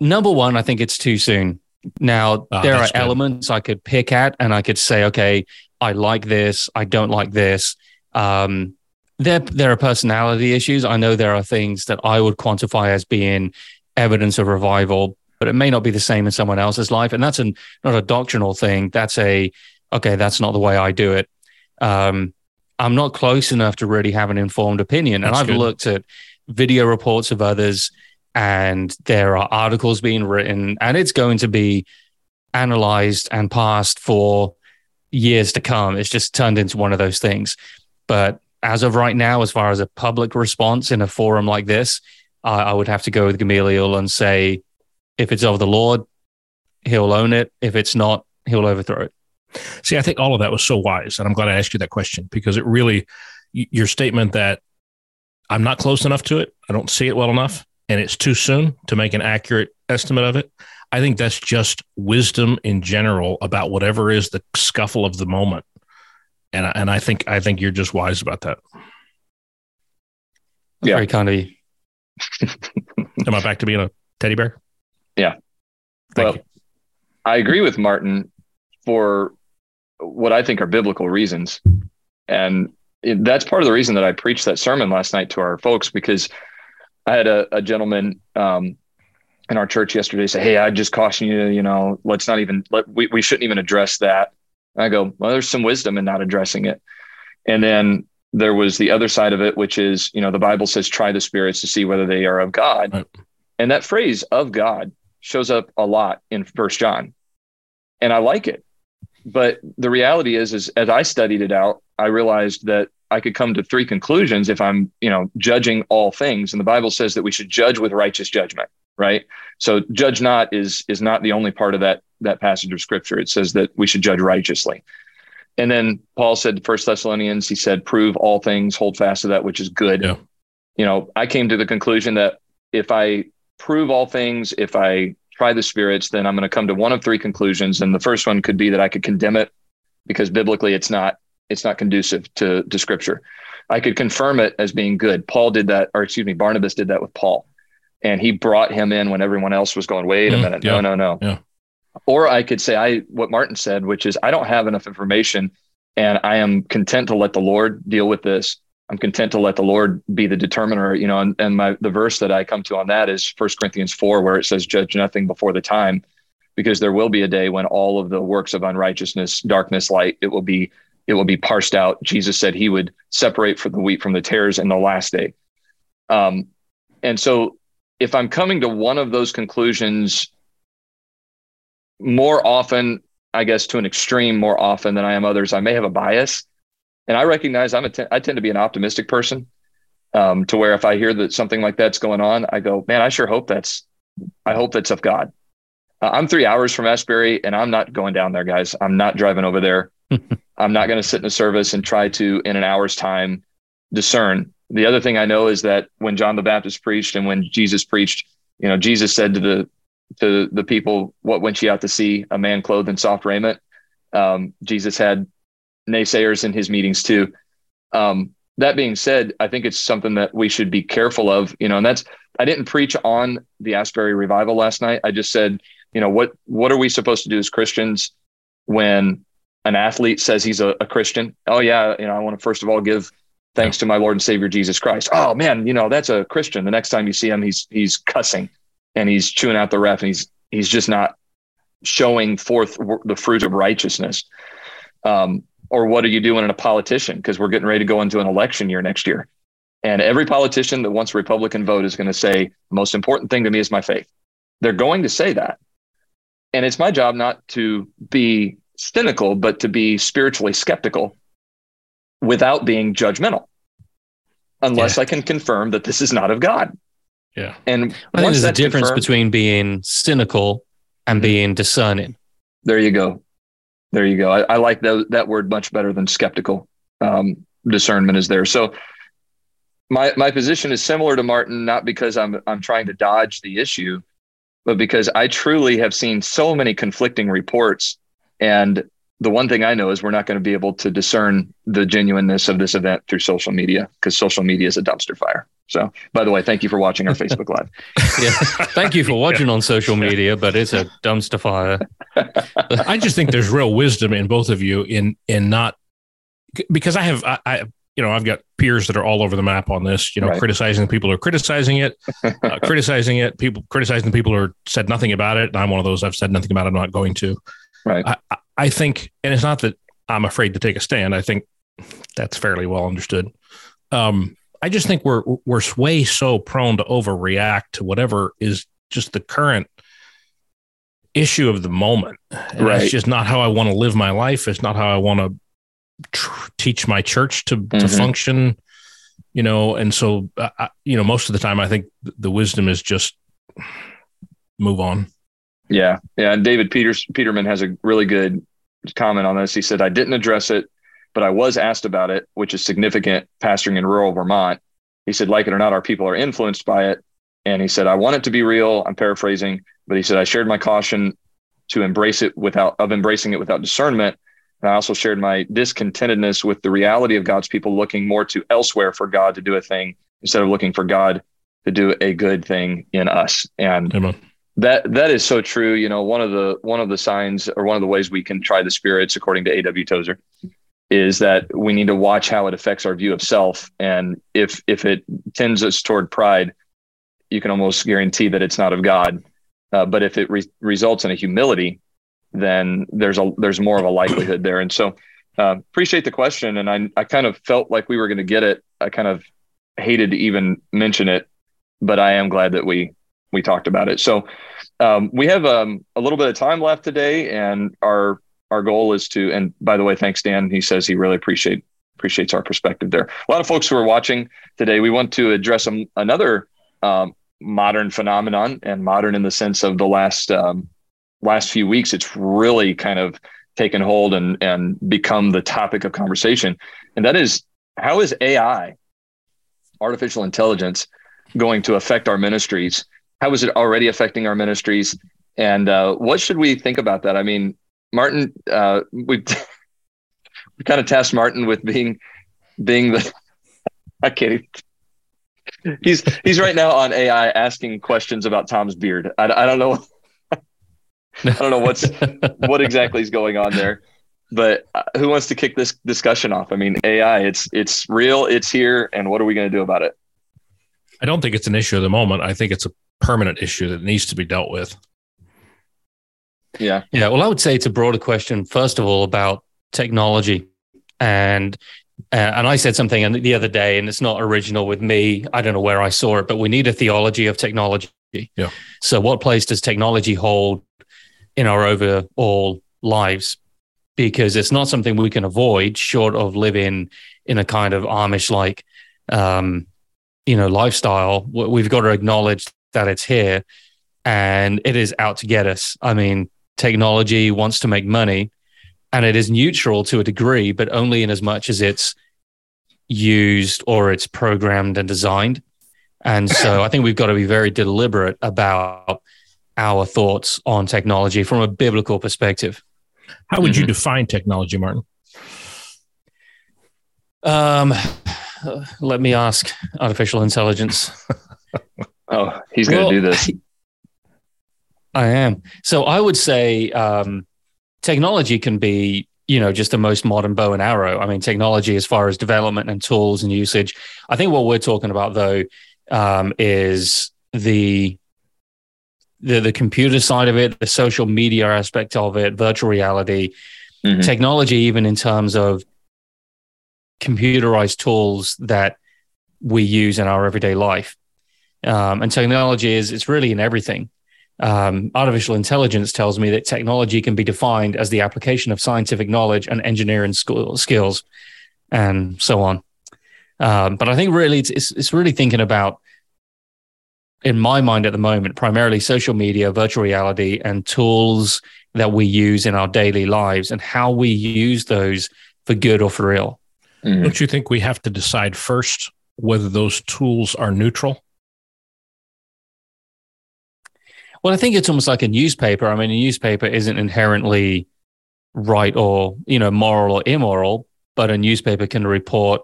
number one, I think it's too soon. Now, oh, there are good. Elements I could pick at, and I could say, okay, I like this, I don't like this. Um, there, there are personality issues. I know there are things that I would quantify as being evidence of revival, but it may not be the same in someone else's life. And that's an, not a doctrinal thing. That's a, okay, that's not the way I do it. Um, I'm not close enough to really have an informed opinion. And that's I've good. Looked at video reports of others, and there are articles being written, and it's going to be analyzed and passed for years to come. It's just turned into one of those things. But as of right now, as far as a public response in a forum like this, uh, I would have to go with Gamaliel and say, if it's of the Lord, he'll own it. If it's not, he'll overthrow it. See, I think all of that was so wise, and I'm glad I asked you that question, because it really, your statement that I'm not close enough to it, I don't see it well enough, and it's too soon to make an accurate estimate of it. I think that's just wisdom in general about whatever is the scuffle of the moment. And I, and I think I think you're just wise about that. Yeah. Very kind of you. Am I back to being a teddy bear? Yeah. Thank well, you. I agree with Martin for what I think are biblical reasons. And it, that's part of the reason that I preached that sermon last night to our folks, because I had a, a gentleman um, in our church yesterday say, hey, I just caution you, you know, let's not even, let, we, we shouldn't even address that. And I go, well, there's some wisdom in not addressing it. And then there was the other side of it, which is, you know, the Bible says, try the spirits to see whether they are of God. Right. And that phrase of God shows up a lot in First John. And I like it. But the reality is, is as I studied it out, I realized that I could come to three conclusions if I'm, you know, judging all things. And the Bible says that we should judge with righteous judgment, right? So judge not is, is not the only part of that, that passage of scripture. It says that we should judge righteously. And then Paul said to First Thessalonians, he said, prove all things, hold fast to that which is good. Yeah. You know, I came to the conclusion that if I prove all things, if I try the spirits, then I'm going to come to one of three conclusions. And the first one could be that I could condemn it because biblically it's not, it's not conducive to, to scripture. I could confirm it as being good. Paul did that, or excuse me, Barnabas did that with Paul. And he brought him in when everyone else was going, wait a mm, minute, yeah, no, no, no. Yeah. Or I could say I what Martin said, which is I don't have enough information and I am content to let the Lord deal with this. I'm content to let the Lord be the determiner, you know, and, and my the verse that I come to on that is First Corinthians four, where it says, judge nothing before the time, because there will be a day when all of the works of unrighteousness, darkness, light, it will be it will be parsed out. Jesus said he would separate from the wheat from the tares in the last day. Um, and so if I'm coming to one of those conclusions more often, I guess to an extreme more often than I am others, I may have a bias. And I recognize I'm a te- I tend to be an optimistic person um, to where if I hear that something like that's going on, I go, man, I sure hope that's, I hope that's of God. Uh, I'm three hours from Asbury and I'm not going down there, guys. I'm not driving over there. I'm not going to sit in a service and try to, in an hour's time, discern. The other thing I know is that when John the Baptist preached and when Jesus preached, you know, Jesus said to the, to the people, what went ye out to see? A man clothed in soft raiment. Um, Jesus had naysayers in his meetings too. Um, that being said, I think it's something that we should be careful of, you know, and that's, I didn't preach on the Asbury revival last night. I just said, you know, what, what are we supposed to do as Christians when an athlete says he's a, a Christian? Oh yeah. You know, I want to, first of all, give thanks to my Lord and Savior, Jesus Christ. Oh man, you know, that's a Christian. The next time you see him, he's, he's cussing and he's chewing out the ref and he's, he's just not showing forth the fruit of righteousness. Um, Or what are you doing in a politician? Because we're getting ready to go into an election year next year. And every politician that wants a Republican vote is going to say, the most important thing to me is my faith. They're going to say that. And it's my job not to be cynical, but to be spiritually skeptical without being judgmental, unless yeah. I can confirm that this is not of God. Yeah. And I think there's a difference between being cynical and being discerning. There you go. There you go. I, I like that, that word much better than skeptical. Um, discernment is there. So my my position is similar to Martin, not because I'm I'm trying to dodge the issue, but because I truly have seen so many conflicting reports. And the one thing I know is we're not going to be able to discern the genuineness of this event through social media, because social media is a dumpster fire. So, by the way, thank you for watching our Facebook Live. Yeah, thank you for watching yeah. on social media, but it's a dumpster fire. I just think there's real wisdom in both of you in in not, because I have I, I you know I've got peers that are all over the map on this. You know, right. criticizing people are criticizing it, uh, criticizing it. People criticizing people who said nothing about it, and I'm one of those. I've said nothing about it. I'm not going to. Right. I, I think, and it's not that I'm afraid to take a stand. I think that's fairly well understood. Um, I just think we're we're way so prone to overreact to whatever is just the current issue of the moment. And right. It's just not how I want to live my life. It's not how I want to tr- teach my church to, mm-hmm. to function, you know. And so, uh, I, you know, most of the time, I think the wisdom is just move on. Yeah. Yeah. And David Peters Peterman has a really good comment on this. He said, I didn't address it, but I was asked about it, which is significant, pastoring in rural Vermont. He said, like it or not, our people are influenced by it. And he said, I want it to be real. I'm paraphrasing, but he said, I shared my caution to embrace it without of embracing it without discernment. And I also shared my discontentedness with the reality of God's people looking more to elsewhere for God to do a thing instead of looking for God to do a good thing in us. And Amen. That that is so true. You know, one of the one of the signs or one of the ways we can try the spirits, according to A W Tozer, is that we need to watch how it affects our view of self. And if if it tends us toward pride, you can almost guarantee that it's not of God. Uh, but if it re- results in a humility, then there's a there's more of a likelihood there. And so uh, appreciate the question. And I I kind of felt like we were going to get it. I kind of hated to even mention it, but I am glad that we. We talked about it. So um, we have um, a little bit of time left today, and our our goal is to. And by the way, thanks, Dan. He says he really appreciate appreciates our perspective there. A lot of folks who are watching today. We want to address a, another um, modern phenomenon, and modern in the sense of the last um, last few weeks. It's really kind of taken hold and and become the topic of conversation, and that is how is A I, artificial intelligence, going to affect our ministries? How is it already affecting our ministries? And uh, what should we think about that? I mean, Martin, uh, we we kind of tasked Martin with being being the. I'm kidding. He's he's right now on A I asking questions about Tom's beard. I, I don't know. I don't know what's what exactly is going on there. But who wants to kick this discussion off? I mean, A I. It's it's real. It's here. And what are we going to do about it? I don't think it's an issue at the moment. I think it's a permanent issue that needs to be dealt with. Yeah. Yeah. Well, I would say it's a broader question, first of all, about technology. And, uh, and I said something the other day, and it's not original with me. I don't know where I saw it, but we need a theology of technology. Yeah. So what place does technology hold in our overall lives? Because it's not something we can avoid short of living in a kind of Amish-like, um, you know, lifestyle. We've got to acknowledge that it's here and it is out to get us. I mean, technology wants to make money, and it is neutral to a degree, but only in as much as it's used or it's programmed and designed. And so I think we've got to be very deliberate about our thoughts on technology from a biblical perspective. How would mm-hmm. you define technology, Martin? Um, let me ask artificial intelligence. Oh, he's going well, to do this. I am. So I would say um, technology can be, you know, just the most modern bow and arrow. I mean, technology as far as development and tools and usage. I think what we're talking about, though, um, is the, the the computer side of it, the social media aspect of it, virtual reality, mm-hmm. technology, even in terms of computerized tools that we use in our everyday life. Um, and technology is, it's really in everything. Um, artificial intelligence tells me that technology can be defined as the application of scientific knowledge and engineering school, skills and so on. Um, but I think really it's, it's, it's really thinking about, in my mind at the moment, primarily social media, virtual reality, and tools that we use in our daily lives and how we use those for good or for ill. Mm-hmm. Don't you think we have to decide first whether those tools are neutral? Well, I think it's almost like a newspaper. I mean, a newspaper isn't inherently right or, you know, moral or immoral, but a newspaper can report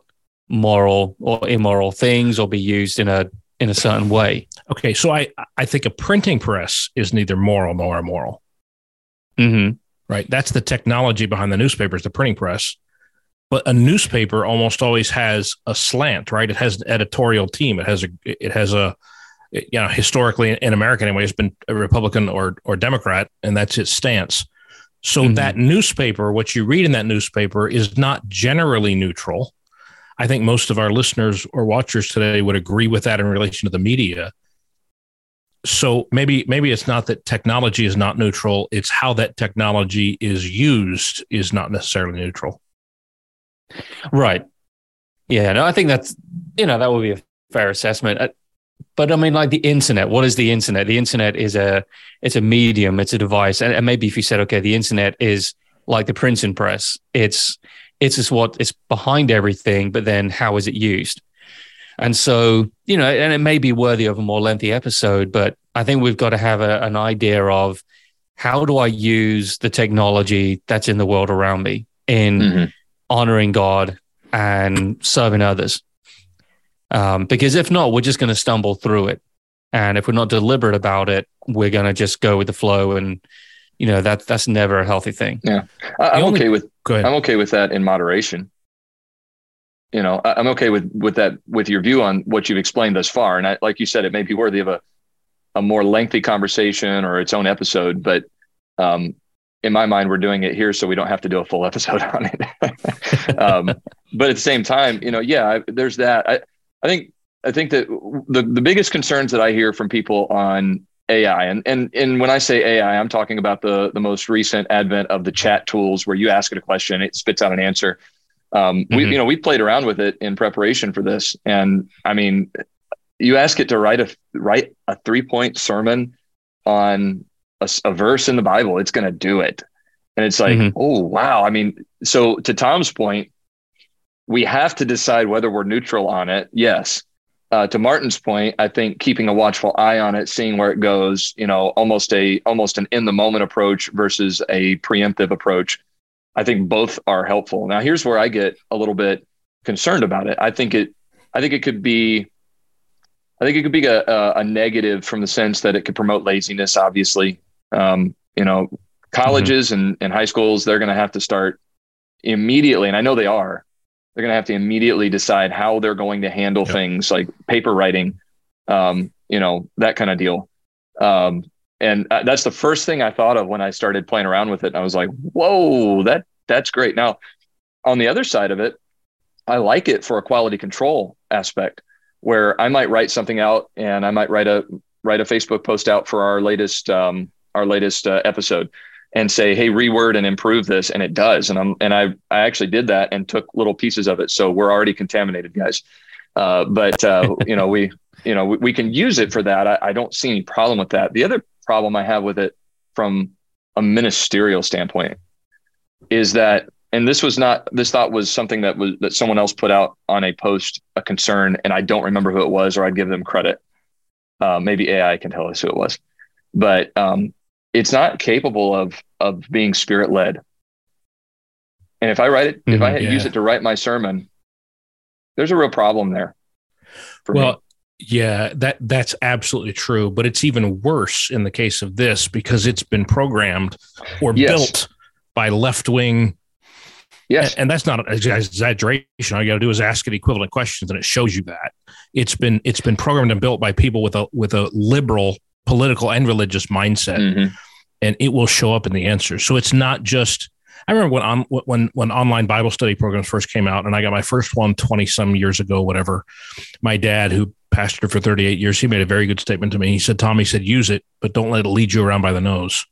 moral or immoral things or be used in a in a certain way. Okay, so I, I think a printing press is neither moral nor immoral. Mm-hmm. Right? That's the technology behind the newspapers, the printing press. But a newspaper almost always has a slant, right? It has an editorial team. It has a, it has a, you know, historically in America anyway, it's been a Republican or or Democrat, and that's its stance. So mm-hmm. that newspaper, what you read in that newspaper is not generally neutral. I think most of our listeners or watchers today would agree with that in relation to the media. So maybe maybe it's not that technology is not neutral. It's how that technology is used is not necessarily neutral. Right. Yeah, no, I think that's, you know, that would be a fair assessment. But I mean, like the internet, what is the internet? The internet is a, it's a medium, it's a device. And, and maybe if you said, okay, the internet is like the printing press, it's, it's just what it's behind everything, but then how is it used? And so, you know, and it may be worthy of a more lengthy episode, but I think we've got to have a, an idea of how do I use the technology that's in the world around me in, mm-hmm. honoring God and serving others. Um, because if not, we're just going to stumble through it. And if we're not deliberate about it, we're going to just go with the flow. And, you know, that, that's never a healthy thing. Yeah. I, I'm only, okay with, go ahead. I'm okay with that in moderation. You know, I, I'm okay with, with that, with your view on what you've explained thus far. And I, like you said, it may be worthy of a, a more lengthy conversation or its own episode, but, um, in my mind, we're doing it here so we don't have to do a full episode on it. um, but at the same time, you know, yeah, I, there's that. I, I think I think that the, the biggest concerns that I hear from people on A I, and and and when I say A I, I'm talking about the the most recent advent of the chat tools where you ask it a question, it spits out an answer. Um, mm-hmm. We you know we played around with it in preparation for this, and I mean, you ask it to write a write a three point sermon on A, a verse in the Bible, it's going to do it. And it's like, mm-hmm. oh, wow. I mean, so to Tom's point, we have to decide whether we're neutral on it. Yes. Uh, to Martin's point, I think keeping a watchful eye on it, seeing where it goes, you know, almost a, almost an in the moment approach versus a preemptive approach. I think both are helpful. Now here's where I get a little bit concerned about it. I think it, I think it could be, I think it could be a, a, a negative from the sense that it could promote laziness, obviously. Um, you know, colleges mm-hmm. and, and high schools, they're going to have to start immediately. And I know they are, they're going to have to immediately decide how they're going to handle yep. things like paper writing, um, you know, that kind of deal. Um, and uh, that's the first thing I thought of when I started playing around with it. And I was like, whoa, that that's great. Now on the other side of it, I like it for a quality control aspect where I might write something out and I might write a, write a Facebook post out for our latest, um, our latest uh, episode and say, hey, reword and improve this. And it does. And I'm, and I, I actually did that and took little pieces of it. So we're already contaminated, guys. Uh, but, uh, you know, we, you know, we, we can use it for that. I, I don't see any problem with that. The other problem I have with it from a ministerial standpoint is that, and this was not, this thought was something that was, that someone else put out on a post, a concern, and I don't remember who it was, or I'd give them credit. Uh, maybe A I can tell us who it was, but, um, it's not capable of, of being spirit led. And if I write it, if mm, I had yeah. use it to write my sermon, there's a real problem there. For well, me. yeah, that that's absolutely true, but it's even worse in the case of this because it's been programmed or yes. built by left-wing. Yes. And, and that's not an exaggeration. All you got to do is ask it equivalent questions and it shows you that it's been, it's been programmed and built by people with a, with a liberal political and religious mindset, mm-hmm. and it will show up in the answer. So it's not just, I remember when, on, when, when online Bible study programs first came out and I got my first one twenty some years ago, whatever, my dad who pastored for thirty-eight years, he made a very good statement to me. He said, Tom, he said, use it, but don't let it lead you around by the nose.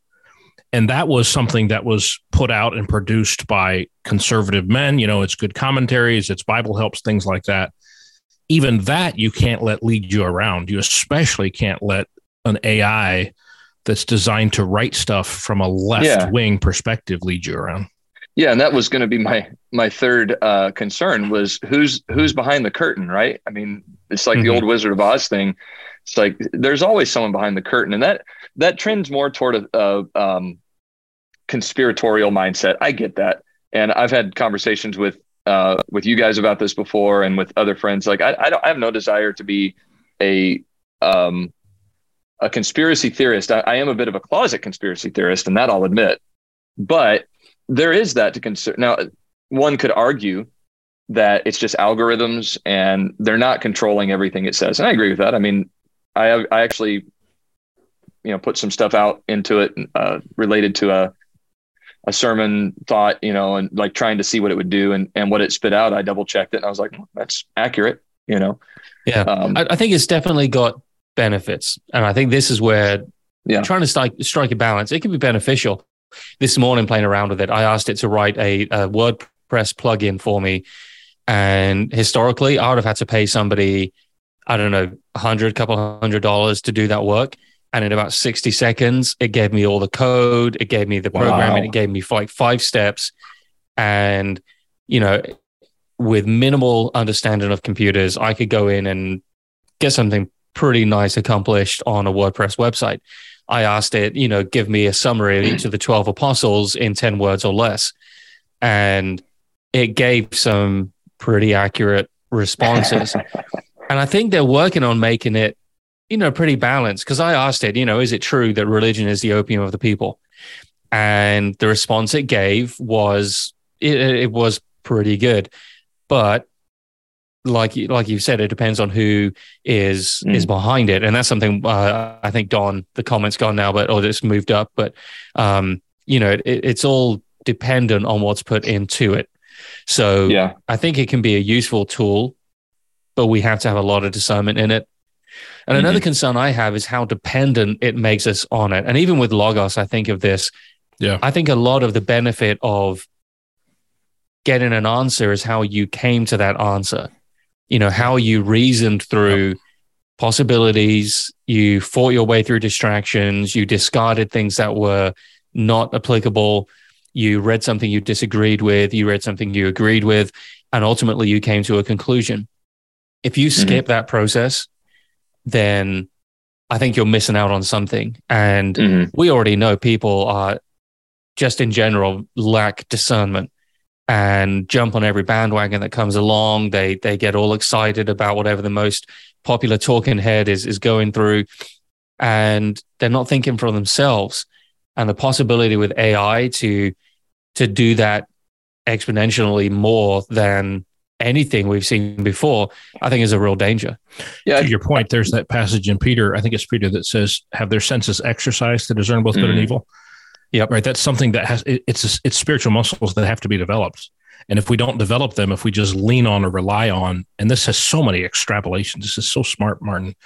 And that was something that was put out and produced by conservative men. You know, it's good commentaries, it's Bible helps, things like that. Even that you can't let lead you around. You especially can't let an A I that's designed to write stuff from a left wing yeah. perspective lead you around. Yeah. And that was going to be my, my third uh, concern was who's, who's behind the curtain, right? I mean, it's like mm-hmm. the old Wizard of Oz thing. It's like there's always someone behind the curtain, and that that trends more toward a, a um, conspiratorial mindset. I get that, and I've had conversations with uh, with you guys about this before, and with other friends. Like I, I don't, I have no desire to be a um, a conspiracy theorist. I, I am a bit of a closet conspiracy theorist, and that I'll admit. But there is that to consider. Now, one could argue that it's just algorithms and they're not controlling everything it says. And I agree with that. I mean, I I actually, you know, put some stuff out into it uh, related to a, a sermon thought, you know, and like trying to see what it would do and, and what it spit out. I double checked it and I was like, well, that's accurate, you know? Yeah. Um, I, I think it's definitely got benefits. And I think this is where yeah. trying to strike, strike a balance. It can be beneficial. This morning, playing around with it, I asked it to write a, a WordPress plugin for me. And historically, I would have had to pay somebody, I don't know, a hundred, couple hundred dollars to do that work. And in about sixty seconds, it gave me all the code. It gave me the programming. Wow. It gave me like five steps. And, you know, with minimal understanding of computers, I could go in and get something pretty nice accomplished on a WordPress website. I asked it, you know, give me a summary of each of the twelve apostles in ten words or less. And it gave some pretty accurate responses. And I think they're working on making it, you know, pretty balanced. Because I asked it, you know, is it true that religion is the opium of the people? And the response it gave was, it, it was pretty good. But like, like you said, it depends on who is mm. is behind it. And that's something uh, I think Don, the comment's gone now, but or it's moved up. But, um, you know, it, it's all dependent on what's put into it. So yeah. I think it can be a useful tool, but we have to have a lot of discernment in it. And mm-hmm. another concern I have is how dependent it makes us on it. And even with Logos, I think of this. Yeah, I think a lot of the benefit of getting an answer is how you came to that answer. You know, how you reasoned through possibilities, you fought your way through distractions, you discarded things that were not applicable, you read something you disagreed with, you read something you agreed with, and ultimately you came to a conclusion. If you skip mm-hmm. that process, then I think you're missing out on something. And mm-hmm. we already know people are just in general lack discernment and jump on every bandwagon that comes along. They they get all excited about whatever the most popular talking head is is going through, and they're not thinking for themselves. And the possibility with A I to to do that exponentially more than anything we've seen before, I think is a real danger. Yeah. To your point, there's that passage in Peter, I think it's Peter, that says, have their senses exercised to discern both good mm. and evil. Yeah, right. That's something that has it, it's it's spiritual muscles that have to be developed, and if we don't develop them, if we just lean on or rely on, and this has so many extrapolations. This is so smart, Martin.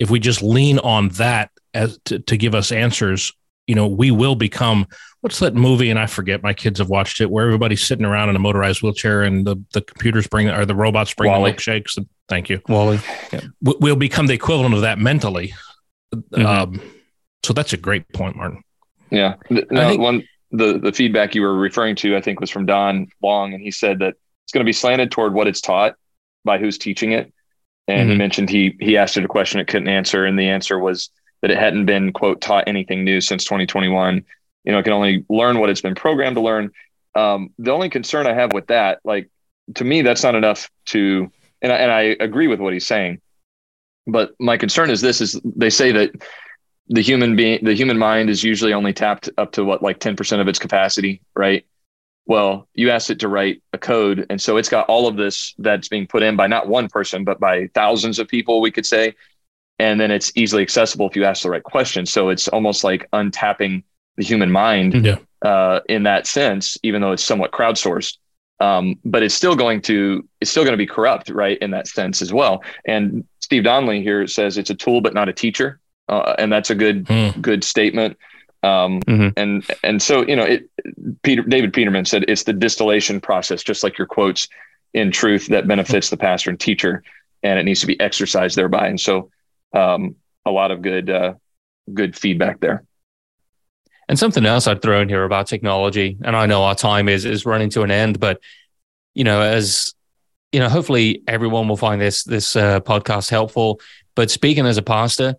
If we just lean on that as to, to give us answers, you know, we will become. What's that movie? And I forget. My kids have watched it, where everybody's sitting around in a motorized wheelchair, and the, the computers bring or the robots bring Wall-E. the milkshakes. And, thank you, Wall-E. Yeah. We'll become the equivalent of that mentally. Mm-hmm. Um, so that's a great point, Martin. Yeah. No, think, one the, the feedback you were referring to, I think, was from Don Wong, and he said that it's going to be slanted toward what it's taught by who's teaching it. And mm-hmm. he mentioned he he asked it a question it couldn't answer, and the answer was that it hadn't been, quote, taught anything new since twenty twenty-one. You know, it can only learn what it's been programmed to learn. Um, the only concern I have with that, like, to me, that's not enough to, and I, and I agree with what he's saying, but my concern is this, is they say that the human being, the human mind is usually only tapped up to what, like ten percent of its capacity, right? Well, you asked it to write a code. And so it's got all of this that's being put in by not one person, but by thousands of people, we could say. And then it's easily accessible if you ask the right question. So it's almost like untapping the human mind yeah. uh, in that sense, even though it's somewhat crowdsourced. Um, but it's still going to, it's still going to be corrupt, right? In that sense as well. And Steve Donnelly here says it's a tool, but not a teacher. Uh, and that's a good, mm. good statement. Um, mm-hmm. And and so, you know, it, Peter, David Peterman said it's the distillation process, just like your quotes in truth, that benefits the pastor and teacher, and it needs to be exercised thereby. And so um, a lot of good, uh, good feedback there. And something else I'd throw in here about technology, and I know our time is is running to an end, but, you know, as you know, hopefully everyone will find this, this uh, podcast helpful. But speaking as a pastor,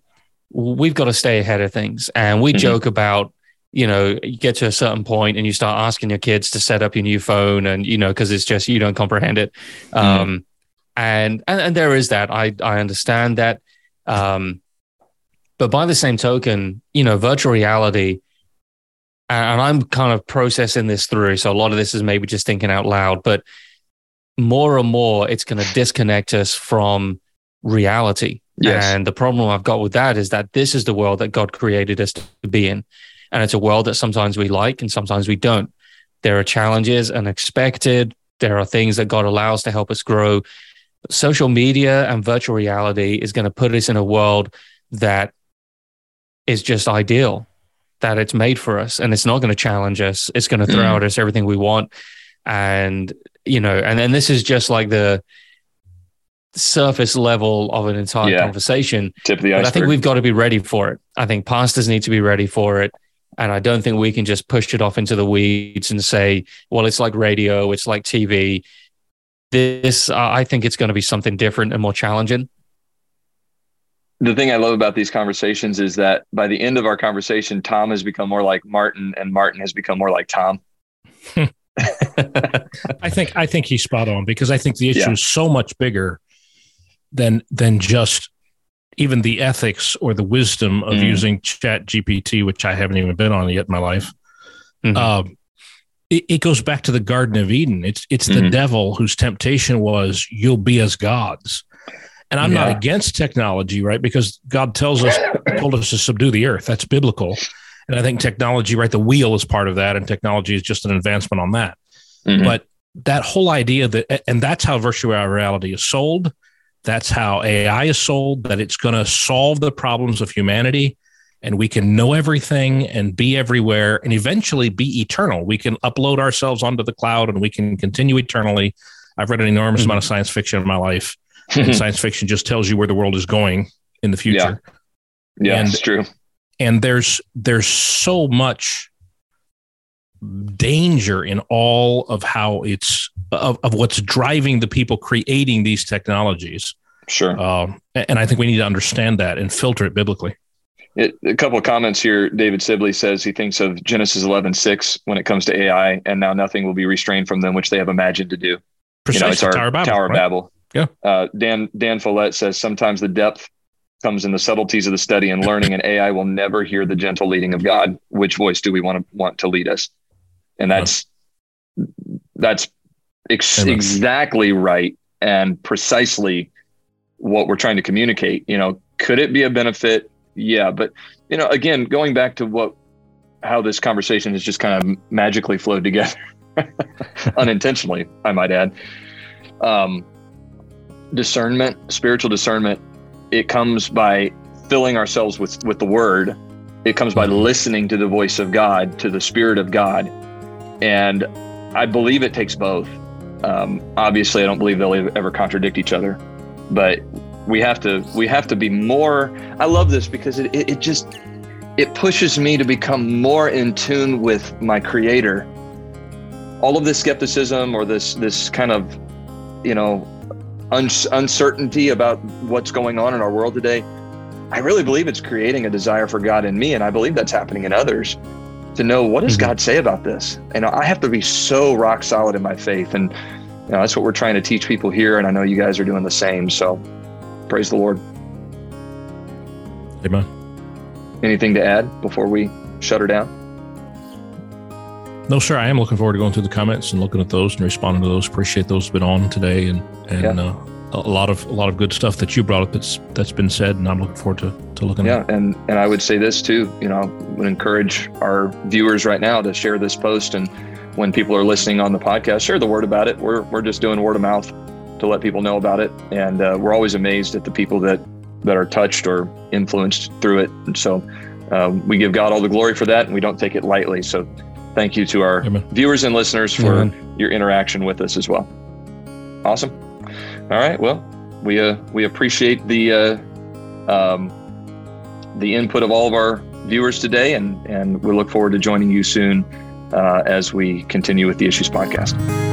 we've got to stay ahead of things. And we mm-hmm. joke about, you know, you get to a certain point and you start asking your kids to set up your new phone and, you know, because it's just, you don't comprehend it. Mm-hmm. Um, and, and and there is that. I, I understand that. Um, but by the same token, you know, virtual reality, and I'm kind of processing this through, so a lot of this is maybe just thinking out loud, but more and more it's going to disconnect us from reality. Yes. And the problem I've got with that is that this is the world that God created us to be in. And it's a world that sometimes we like and sometimes we don't. There are challenges unexpected. There are things that God allows to help us grow. Social media and virtual reality is going to put us in a world that is just ideal, that it's made for us, and it's not going to challenge us. It's going to throw mm. at us everything we want. And, you know, and then this is just like the surface level of an entire yeah. conversation. Tip of the iceberg. But I think we've got to be ready for it. I think pastors need to be ready for it. And I don't think we can just push it off into the weeds and say, well, it's like radio, it's like T V. This, uh, I think it's going to be something different and more challenging. The thing I love about these conversations is that by the end of our conversation, Tom has become more like Martin and Martin has become more like Tom. I think, I think he's spot on, because I think the issue yeah. is so much bigger than, than just even the ethics or the wisdom of mm. using Chat G P T, which I haven't even been on yet in my life. Mm-hmm. Um, it, it goes back to the Garden of Eden. It's it's mm-hmm. the devil whose temptation was, you'll be as gods. And I'm yeah. not against technology, right? Because God tells us, told us to subdue the earth. That's biblical. And I think technology, right? The wheel is part of that. And technology is just an advancement on that. Mm-hmm. But that whole idea that, and that's how virtual reality is sold. That's how A I is sold, that it's going to solve the problems of humanity, and we can know everything and be everywhere and eventually be eternal. We can upload ourselves onto the cloud and we can continue eternally. I've read an enormous mm-hmm. amount of science fiction in my life. And science fiction just tells you where the world is going in the future. Yeah, yeah and, it's true. And there's there's so much danger in all of how it's of, of what's driving the people creating these technologies. Sure. Um, and I think we need to understand that and filter it biblically. It, a couple of comments here. David Sibley says he thinks of Genesis eleven six when it comes to A I, and now nothing will be restrained from them, which they have imagined to do. Precisely. You know, it's our Tower of Babel. Tower of right? Babel. Yeah. Uh, Dan Dan Follett says sometimes the depth comes in the subtleties of the study and learning, and A I will never hear the gentle leading of God. Which voice do we want to want to lead us? And that's yeah. that's ex- exactly right and precisely what we're trying to communicate. You know, could it be a benefit? Yeah, but you know, again, going back to what how this conversation has just kind of magically flowed together, unintentionally, I might add. Um. Discernment, spiritual discernment, it comes by filling ourselves with with the word. It comes by listening to the voice of God, to the Spirit of God. And I believe it takes both. Um, obviously, I don't believe they'll ever contradict each other, but we have to we have to be more. I love this because it, it, it just it pushes me to become more in tune with my Creator. All of this skepticism or this this kind of, you know, uncertainty about what's going on in our world today, I really believe it's creating a desire for God in me, and I believe that's happening in others, to know what does mm-hmm. God say about this. And I have to be so rock solid in my faith, and you know, that's what we're trying to teach people here, and I know you guys are doing the same, so praise the Lord. Amen. Anything to add before we shut her down? No, sir. I am looking forward to going through the comments and looking at those and responding to those. Appreciate those who've been on today, and and yeah. uh, a lot of a lot of good stuff that you brought up that's that's been said, and I'm looking forward to, to looking yeah, at. Yeah, and and I would say this too. You know, I would encourage our viewers right now to share this post, and when people are listening on the podcast, share the word about it. We're we're just doing word of mouth to let people know about it, and uh, we're always amazed at the people that that are touched or influenced through it. And so uh, we give God all the glory for that, and we don't take it lightly. So. Thank you to our Amen. Viewers and listeners for Amen. Your interaction with us as well. Awesome. All right. Well, we uh, we appreciate the uh, um, the input of all of our viewers today, and, and we look forward to joining you soon uh, as we continue with the Issues Podcast.